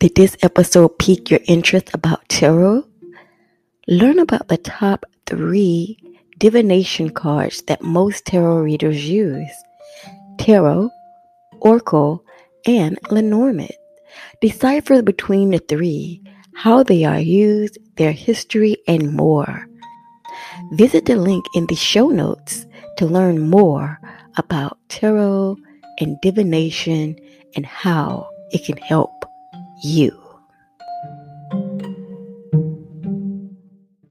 Did this episode pique your interest about tarot? Learn about the top 3 divination cards that most tarot readers use: Tarot, Oracle, and Lenormand. Decipher between the 3, how they are used, their history, and more. Visit the link in the show notes to learn more about tarot and divination and how it can help you.